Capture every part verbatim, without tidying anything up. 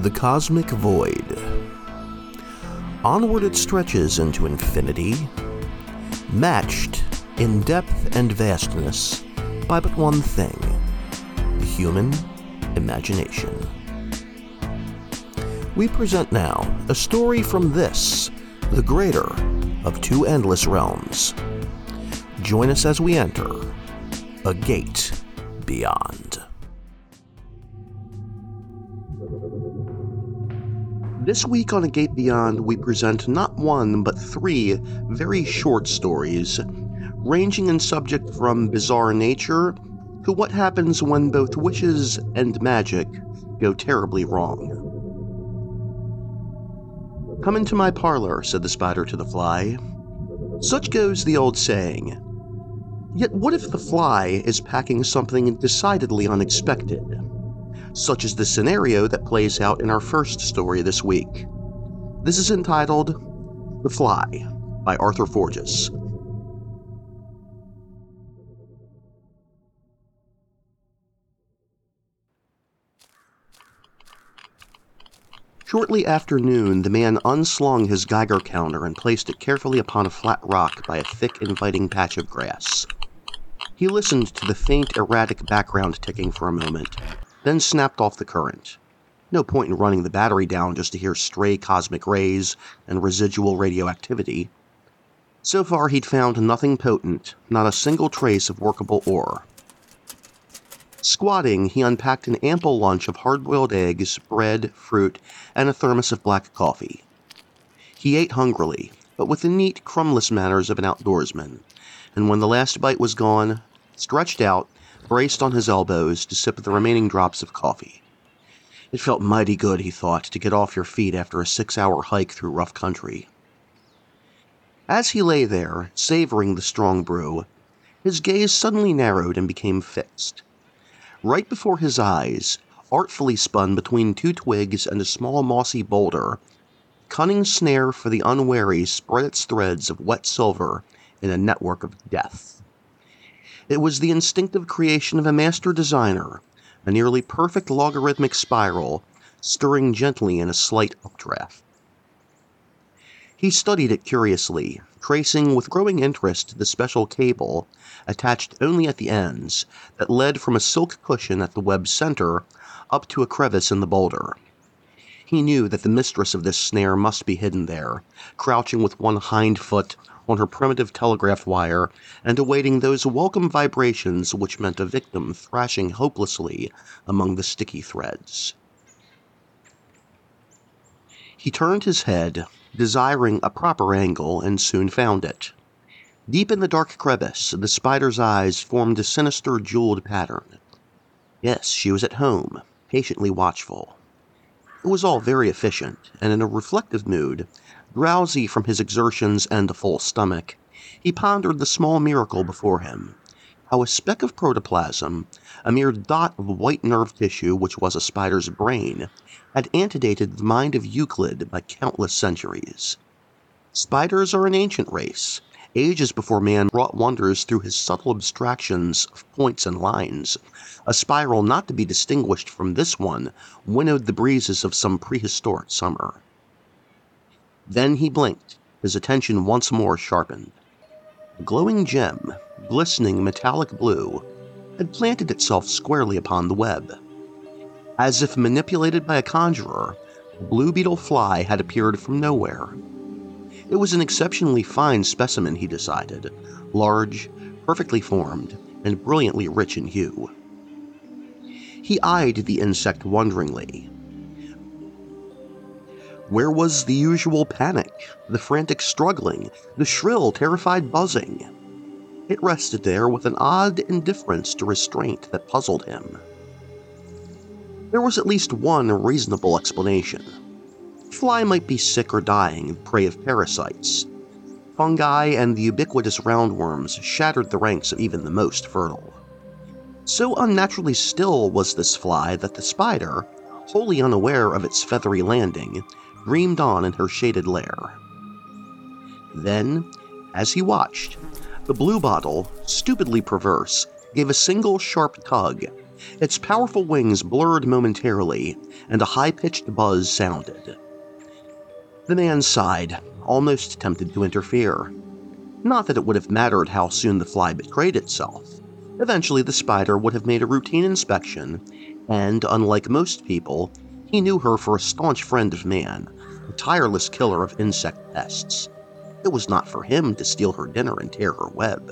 The Cosmic Void. Onward it stretches into infinity, matched in depth and vastness by but one thing, the human imagination. We present now a story from this, the greater of two endless realms. Join us as we enter A Gate Beyond. This week on A Gate Beyond, we present not one, but three very short stories, ranging in subject from bizarre nature to what happens when both witches and magic go terribly wrong. "Come into my parlor," said the spider to the fly. Such goes the old saying. Yet what if the fly is packing something decidedly unexpected? Such is the scenario that plays out in our first story this week. This is entitled The Fly by Arthur Forges. Shortly after noon, the man unslung his Geiger counter and placed it carefully upon a flat rock by a thick, inviting patch of grass. He listened to the faint, erratic background ticking for a moment, then snapped off the current. No point in running the battery down just to hear stray cosmic rays and residual radioactivity. So far he'd found nothing potent, not a single trace of workable ore. Squatting, he unpacked an ample lunch of hard-boiled eggs, bread, fruit, and a thermos of black coffee. He ate hungrily, but with the neat, crumbless manners of an outdoorsman, and when the last bite was gone, stretched out, braced on his elbows to sip the remaining drops of coffee. It felt mighty good, he thought, to get off your feet after a six-hour hike through rough country. As he lay there, savoring the strong brew, his gaze suddenly narrowed and became fixed. Right before his eyes, artfully spun between two twigs and a small mossy boulder, a cunning snare for the unwary spread its threads of wet silver in a network of death. It was the instinctive creation of a master designer, a nearly perfect logarithmic spiral, stirring gently in a slight updraft. He studied it curiously, tracing with growing interest the special cable, attached only at the ends, that led from a silk cushion at the web's center up to a crevice in the boulder. He knew that the mistress of this snare must be hidden there, crouching with one hind foot on her primitive telegraph wire and awaiting those welcome vibrations which meant a victim thrashing hopelessly among the sticky threads. He turned his head, desiring a proper angle, and soon found it. Deep in the dark crevice, the spider's eyes formed a sinister jeweled pattern. Yes, she was at home, patiently watchful. It was all very efficient, and in a reflective mood, drowsy from his exertions and a full stomach, he pondered the small miracle before him, how a speck of protoplasm, a mere dot of white nerve tissue which was a spider's brain, had antedated the mind of Euclid by countless centuries. Spiders are an ancient race, ages before man wrought wonders through his subtle abstractions of points and lines. A spiral not to be distinguished from this one winnowed the breezes of some prehistoric summer. Then he blinked, his attention once more sharpened. A glowing gem, glistening metallic blue, had planted itself squarely upon the web. As if manipulated by a conjurer, the blue beetle fly had appeared from nowhere. It was an exceptionally fine specimen, he decided, large, perfectly formed, and brilliantly rich in hue. He eyed the insect wonderingly. Where was the usual panic, the frantic struggling, the shrill, terrified buzzing? It rested there with an odd indifference to restraint that puzzled him. There was at least one reasonable explanation. The fly might be sick or dying, prey of parasites. Fungi and the ubiquitous roundworms shattered the ranks of even the most fertile. So unnaturally still was this fly that the spider, wholly unaware of its feathery landing, dreamed on in her shaded lair. Then, as he watched, the blue bottle, stupidly perverse, gave a single sharp tug. Its powerful wings blurred momentarily, and a high-pitched buzz sounded. The man sighed, almost tempted to interfere. Not that it would have mattered how soon the fly betrayed itself. Eventually the spider would have made a routine inspection, and, unlike most people, he knew her for a staunch friend of man, a tireless killer of insect pests. It was not for him to steal her dinner and tear her web.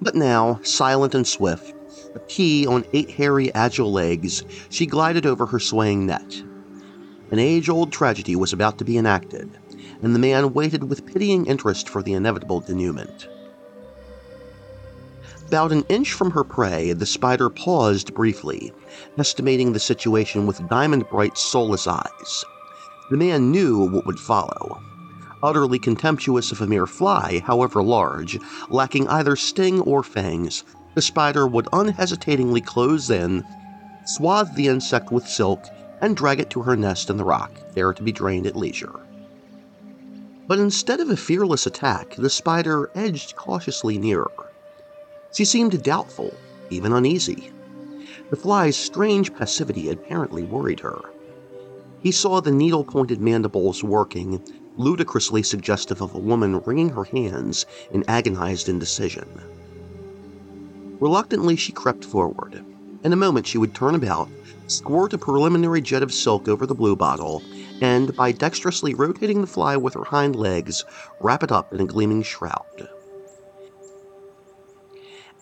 But now, silent and swift, a pea on eight hairy, agile legs, she glided over her swaying net. An age-old tragedy was about to be enacted, and the man waited with pitying interest for the inevitable denouement. About an inch from her prey, the spider paused briefly, estimating the situation with diamond-bright, soulless eyes. The man knew what would follow. Utterly contemptuous of a mere fly, however large, lacking either sting or fangs, the spider would unhesitatingly close in, swathe the insect with silk, and drag it to her nest in the rock, there to be drained at leisure. But instead of a fearless attack, the spider edged cautiously nearer. She seemed doubtful, even uneasy. The fly's strange passivity apparently worried her. He saw the needle-pointed mandibles working, ludicrously suggestive of a woman wringing her hands in agonized indecision. Reluctantly, she crept forward. In a moment, she would turn about, squirt a preliminary jet of silk over the blue bottle, and, by dexterously rotating the fly with her hind legs, wrap it up in a gleaming shroud.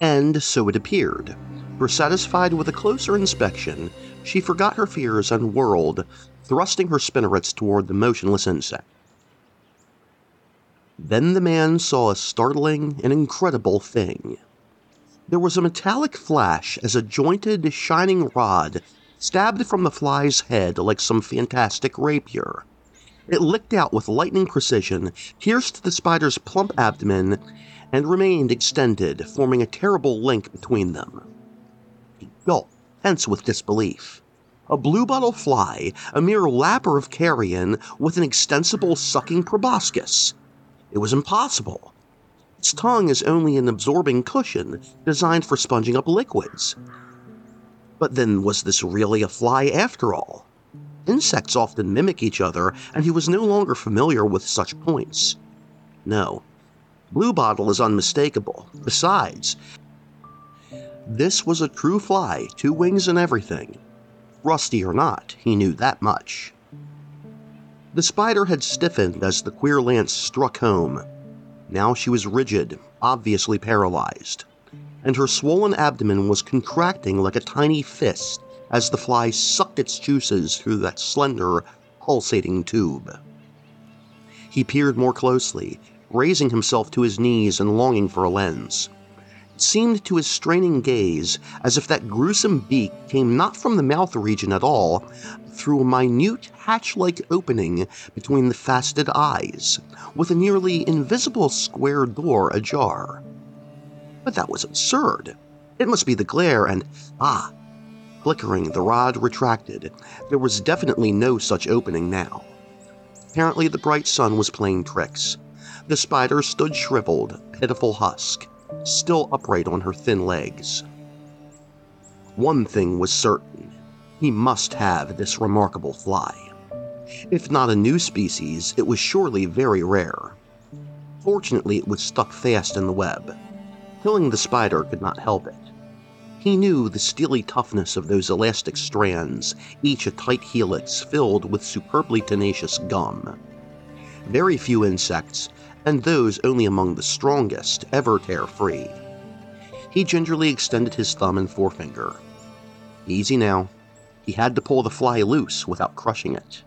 And so it appeared. For satisfied with a closer inspection, she forgot her fears and whirled, thrusting her spinnerets toward the motionless insect. Then the man saw a startling and incredible thing. There was a metallic flash as a jointed, shining rod stabbed from the fly's head like some fantastic rapier. It licked out with lightning precision, pierced the spider's plump abdomen, and remained extended, forming a terrible link between them. He gulped, tense with disbelief. A bluebottle fly, a mere lapper of carrion, with an extensible sucking proboscis. It was impossible. Its tongue is only an absorbing cushion designed for sponging up liquids. But then, was this really a fly after all? Insects often mimic each other, and he was no longer familiar with such points. No, bluebottle is unmistakable. Besides, this was a true fly, two wings and everything. Rusty or not, he knew that much. The spider had stiffened as the queer lance struck home. Now she was rigid, obviously paralyzed, and her swollen abdomen was contracting like a tiny fist as the fly sucked its juices through that slender, pulsating tube. He peered more closely, raising himself to his knees and longing for a lens. It seemed to his straining gaze as if that gruesome beak came not from the mouth region at all, through a minute hatch-like opening between the faceted eyes, with a nearly invisible square door ajar. But that was absurd. It must be the glare and, ah, flickering, the rod retracted. There was definitely no such opening now. Apparently the bright sun was playing tricks. The spider stood shriveled, pitiful husk, still upright on her thin legs. One thing was certain. He must have this remarkable fly. If not a new species, it was surely very rare. Fortunately, it was stuck fast in the web. Killing the spider could not help it. He knew the steely toughness of those elastic strands, each a tight helix filled with superbly tenacious gum. Very few insects, and those only among the strongest, ever tear free. He gingerly extended his thumb and forefinger. Easy now. He had to pull the fly loose without crushing it.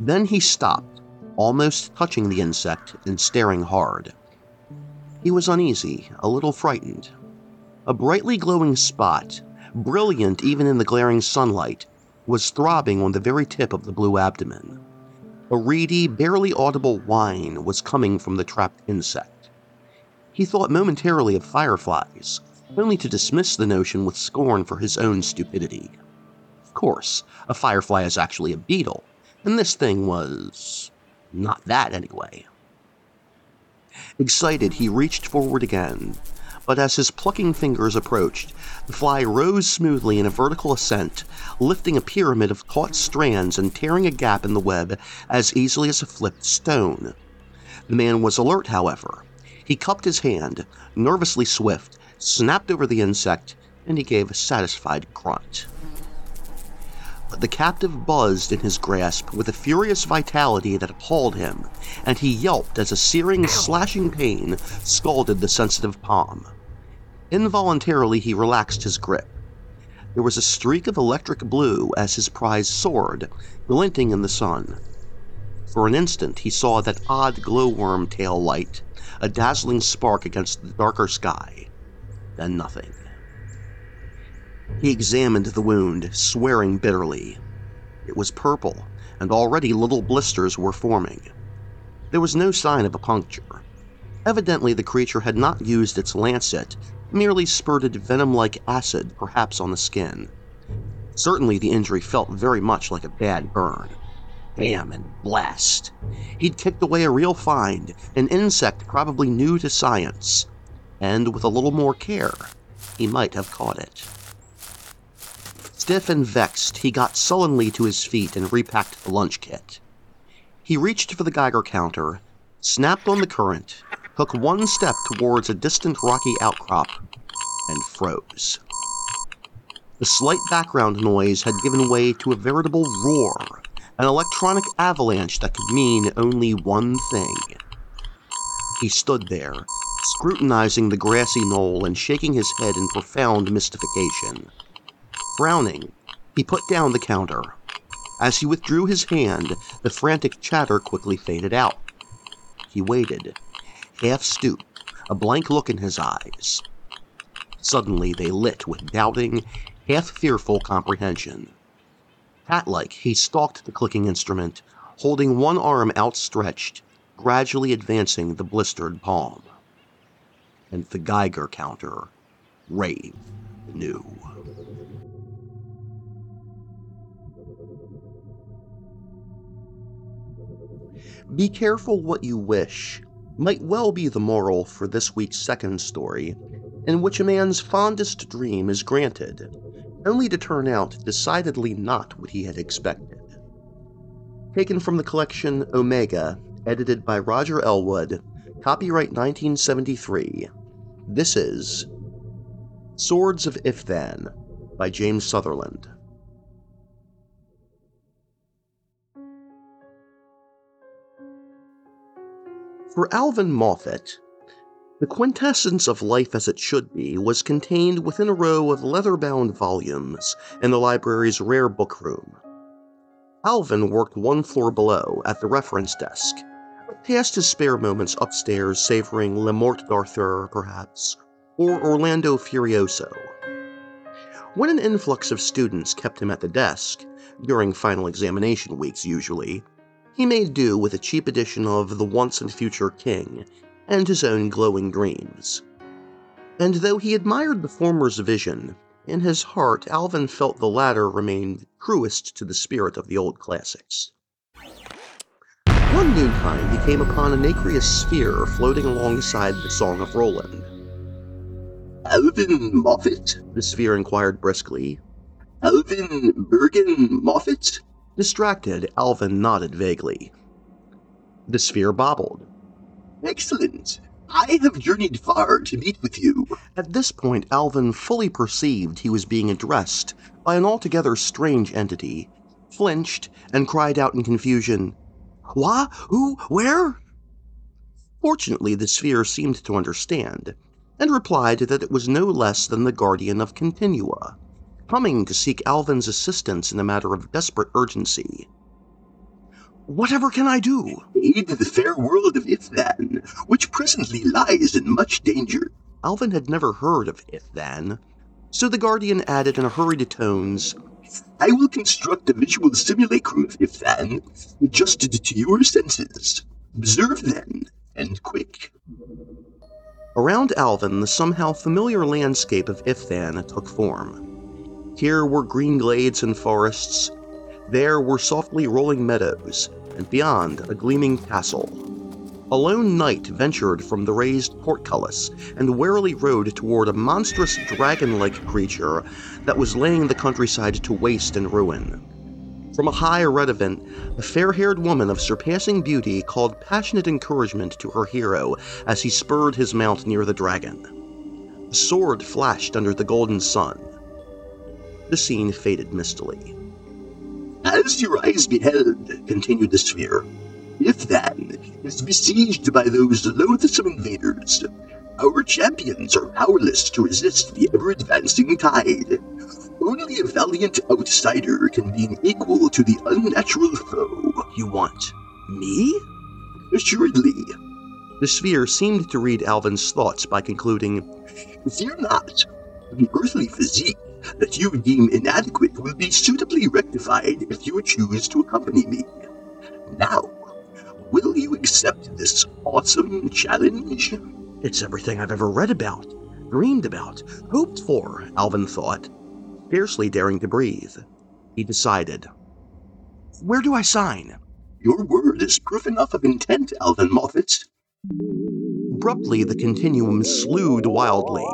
Then he stopped, almost touching the insect and staring hard. He was uneasy, a little frightened. A brightly glowing spot, brilliant even in the glaring sunlight, was throbbing on the very tip of the blue abdomen. A reedy, barely audible whine was coming from the trapped insect. He thought momentarily of fireflies, only to dismiss the notion with scorn for his own stupidity. Of course, a firefly is actually a beetle, and this thing was... not that anyway. Excited, he reached forward again, but as his plucking fingers approached, the fly rose smoothly in a vertical ascent, lifting a pyramid of caught strands and tearing a gap in the web as easily as a flipped stone. The man was alert, however. He cupped his hand, nervously swift, snapped over the insect, and he gave a satisfied grunt. But the captive buzzed in his grasp with a furious vitality that appalled him, and he yelped as a searing, slashing pain scalded the sensitive palm. Involuntarily, he relaxed his grip. There was a streak of electric blue as his prize soared, glinting in the sun. For an instant, he saw that odd glowworm tail light, a dazzling spark against the darker sky. Then nothing. He examined the wound, swearing bitterly. It was purple, and already little blisters were forming. There was no sign of a puncture. Evidently, the creature had not used its lancet, merely spurted venom-like acid, perhaps on the skin. Certainly, the injury felt very much like a bad burn. Bam and blast. He'd kicked away a real find, an insect probably new to science, and with a little more care, he might have caught it. Stiff and vexed, he got sullenly to his feet and repacked the lunch kit. He reached for the Geiger counter, snapped on the current, took one step towards a distant rocky outcrop, and froze. The slight background noise had given way to a veritable roar. An electronic avalanche that could mean only one thing. He stood there, scrutinizing the grassy knoll and shaking his head in profound mystification. Frowning, he put down the counter. As he withdrew his hand, the frantic chatter quickly faded out. He waited, half-stooped, a blank look in his eyes. Suddenly they lit with doubting, half-fearful comprehension. Cat-like, he stalked the clicking instrument, holding one arm outstretched, gradually advancing the blistered palm. And the Geiger counter raved anew. Be careful what you wish might well be the moral for this week's second story, in which a man's fondest dream is granted, only to turn out decidedly not what he had expected. Taken from the collection Omega, edited by Roger Elwood, copyright nineteen seventy-three, this is Swords of If-Then by James Sutherland. For Alvin Moffat, the quintessence of life as it should be was contained within a row of leather-bound volumes in the library's rare book room. Alvin worked one floor below, at the reference desk, but passed his spare moments upstairs savoring Le Morte d'Arthur, perhaps, or Orlando Furioso. When an influx of students kept him at the desk, during final examination weeks usually, he made do with a cheap edition of The Once and Future King, and his own glowing dreams. And though he admired the former's vision, in his heart Alvin felt the latter remained truest to the spirit of the old classics. One noontime he came upon an aqueous sphere floating alongside the Song of Roland. "Alvin Moffat?" the sphere inquired briskly. "Alvin Bergen Moffat?" Distracted, Alvin nodded vaguely. The sphere bobbled. "Excellent. I have journeyed far to meet with you." At this point, Alvin fully perceived he was being addressed by an altogether strange entity, flinched, and cried out in confusion, "Wha? Who? Where?" Fortunately, the sphere seemed to understand, and replied that it was no less than the Guardian of Continua, coming to seek Alvin's assistance in a matter of desperate urgency. "Whatever can I do?" "Aid the fair world of Ifthan, which presently lies in much danger." Alvin had never heard of Ifthan, so the Guardian added in a hurried tones, "I will construct a visual simulacrum of Ifthan, adjusted to your senses. Observe then, and quick." Around Alvin, the somehow familiar landscape of Ifthan took form. Here were green glades and forests, there were softly rolling meadows, and beyond, a gleaming castle. A lone knight ventured from the raised portcullis and warily rode toward a monstrous dragon-like creature that was laying the countryside to waste and ruin. From a high redevant, a fair-haired woman of surpassing beauty called passionate encouragement to her hero as he spurred his mount near the dragon. A sword flashed under the golden sun. The scene faded mistily. "As your eyes beheld," continued the sphere, "Ifthan is besieged by those loathsome invaders. Our champions are powerless to resist the ever-advancing tide. Only a valiant outsider can be an equal to the unnatural foe." "You want me?" "Assuredly." The sphere seemed to read Alvin's thoughts by concluding, "Fear not. The earthly physique that you deem inadequate will be suitably rectified if you choose to accompany me. Now, will you accept this awesome challenge?" It's everything I've ever read about, dreamed about, hoped for, Alvin thought, scarcely daring to breathe. He decided. "Where do I sign?" "Your word is proof enough of intent, Alvin Moffat." Abruptly, the continuum slewed wildly.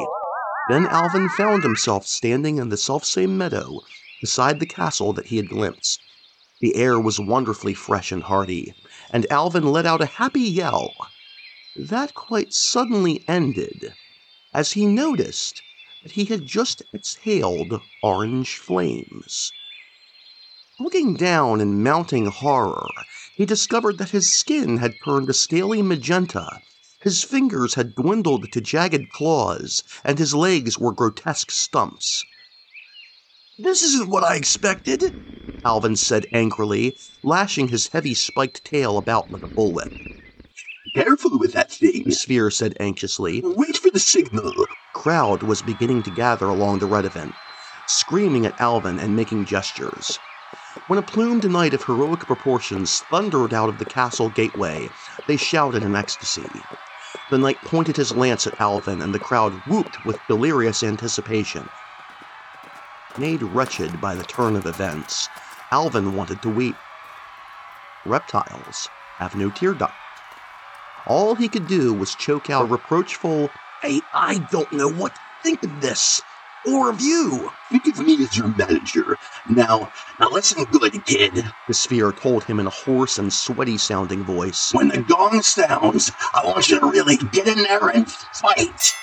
Then Alvin found himself standing in the selfsame meadow beside the castle that he had glimpsed. The air was wonderfully fresh and hearty, and Alvin let out a happy yell. That quite suddenly ended, as he noticed that he had just exhaled orange flames. Looking down in mounting horror, he discovered that his skin had turned a scaly magenta, his fingers had dwindled to jagged claws, and his legs were grotesque stumps. "This isn't what I expected," Alvin said angrily, lashing his heavy spiked tail about like a bullwhip. "Careful with that thing," the sphere said anxiously. "Wait for the signal." Crowd was beginning to gather along the redevant, screaming at Alvin and making gestures. When a plumed knight of heroic proportions thundered out of the castle gateway, they shouted in ecstasy. The knight pointed his lance at Alvin, and the crowd whooped with delirious anticipation. Made wretched by the turn of events, Alvin wanted to weep. Reptiles have no tear duct. All he could do was choke out a reproachful, "Hey, I don't know what to think of this, or of you." "Think of me as your manager. Now, now listen good, kid," the sphere told him in a hoarse and sweaty-sounding voice. "When the gong sounds, I want you to really get in there and fight."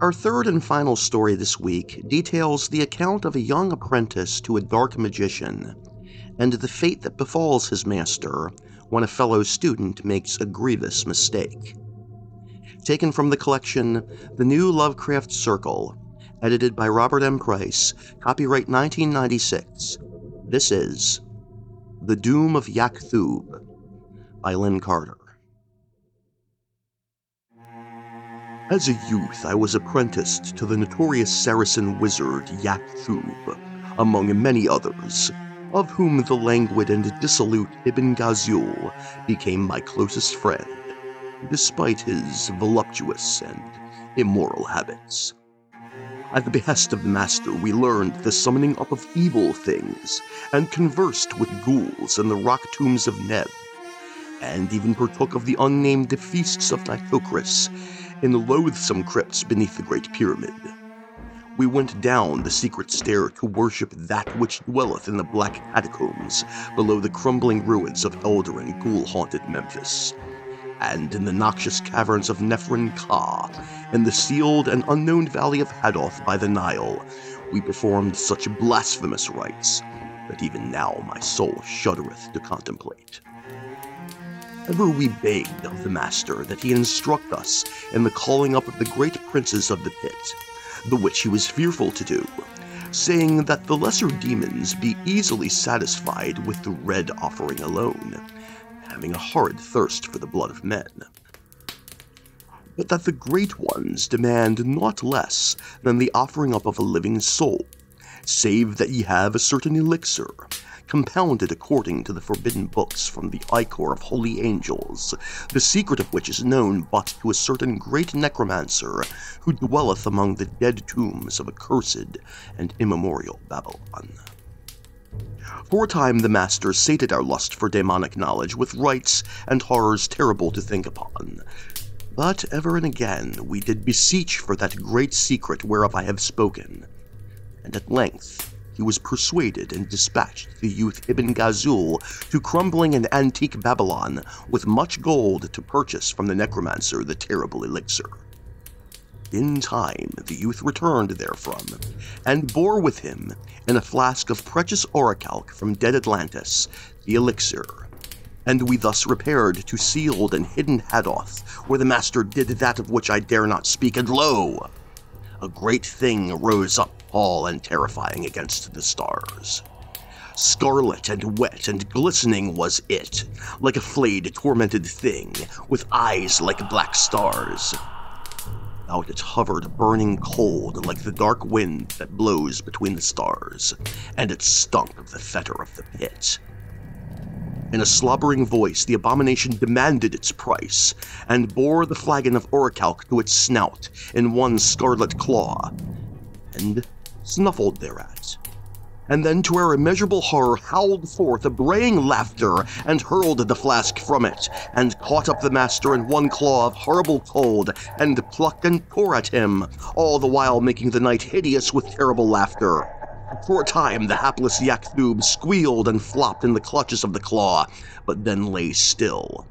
Our third and final story this week details the account of a young apprentice to a dark magician, and the fate that befalls his master when a fellow student makes a grievous mistake. Taken from the collection The New Lovecraft Circle, edited by Robert M. Price, copyright nineteen ninety-six, this is The Doom of Yakthub by Lynn Carter. As a youth, I was apprenticed to the notorious Saracen wizard Yakthub, among many others, of whom the languid and dissolute Ibn Ghazul became my closest friend, despite his voluptuous and immoral habits. At the behest of the master, we learned the summoning up of evil things, and conversed with ghouls in the rock tombs of Neb, and even partook of the unnamed feasts of Nitocris in the loathsome crypts beneath the Great Pyramid. We went down the secret stair to worship that which dwelleth in the black catacombs below the crumbling ruins of elder and ghoul-haunted Memphis, and in the noxious caverns of Nephrin Ka, in the sealed and unknown valley of Hadoth by the Nile. We performed such blasphemous rites that even now my soul shuddereth to contemplate. Ever we begged of the master that he instruct us in the calling up of the great princes of the pit, the which he was fearful to do, saying that the lesser demons be easily satisfied with the red offering alone, having a horrid thirst for the blood of men, but that the great ones demand naught less than the offering up of a living soul, save that ye have a certain elixir, compounded according to the forbidden books from the ichor of holy angels, the secret of which is known but to a certain great necromancer who dwelleth among the dead tombs of accursed and immemorial Babylon. For a time the Master sated our lust for demonic knowledge with rites and horrors terrible to think upon. But ever and again we did beseech for that great secret whereof I have spoken, and at length he was persuaded and dispatched the youth Ibn Ghazul to crumbling and antique Babylon with much gold to purchase from the necromancer the terrible elixir. In time the youth returned therefrom, and bore with him, in a flask of precious orichalc from dead Atlantis, the elixir. And we thus repaired to sealed and hidden Hadoth, where the Master did that of which I dare not speak, and lo! A great thing rose up, tall and terrifying against the stars. Scarlet and wet and glistening was it, like a flayed tormented thing, with eyes like black stars. Out it hovered burning cold like the dark wind that blows between the stars, and it stunk of the fetor of the pit. In a slobbering voice, the abomination demanded its price, and bore the flagon of orichalc to its snout in one scarlet claw, and snuffled thereat, and then to our immeasurable horror howled forth a braying laughter, and hurled the flask from it, and caught up the Master in one claw of horrible cold, and plucked and tore at him, all the while making the night hideous with terrible laughter. For a time the hapless Yakthub squealed and flopped in the clutches of the claw, but then lay still,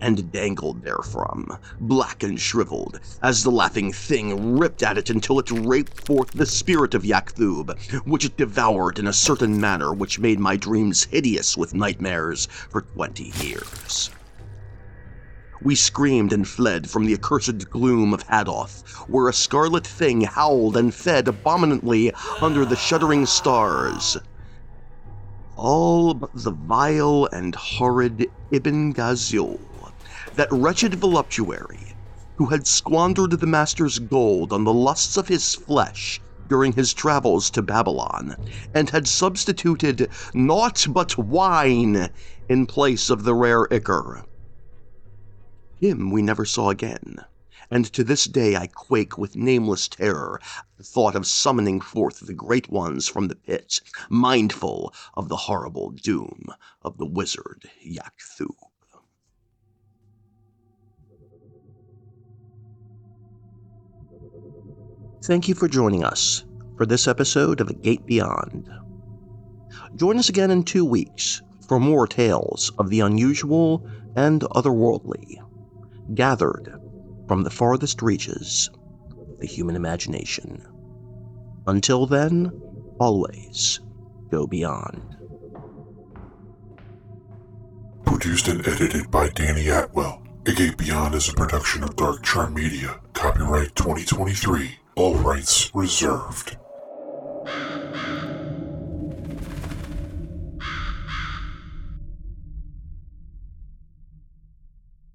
and dangled therefrom, black and shriveled, as the laughing thing ripped at it until it raped forth the spirit of Yakthub, which it devoured in a certain manner which made my dreams hideous with nightmares for twenty years. We screamed and fled from the accursed gloom of Hadoth, where a scarlet thing howled and fed abominantly under the shuddering stars. All but the vile and horrid Ibn Ghazul, that wretched voluptuary, who had squandered the Master's gold on the lusts of his flesh during his travels to Babylon, and had substituted naught but wine in place of the rare ichor. Him we never saw again, and to this day I quake with nameless terror at the thought of summoning forth the great ones from the pit, mindful of the horrible doom of the wizard Yakthub. Thank you for joining us for this episode of A Gate Beyond. Join us again in two weeks for more tales of the unusual and otherworldly, gathered from the farthest reaches of the human imagination. Until then, always go beyond. Produced and edited by Danny Atwell. A Gate Beyond is a production of Dark Charm Media. Copyright twenty twenty-three. All rights reserved.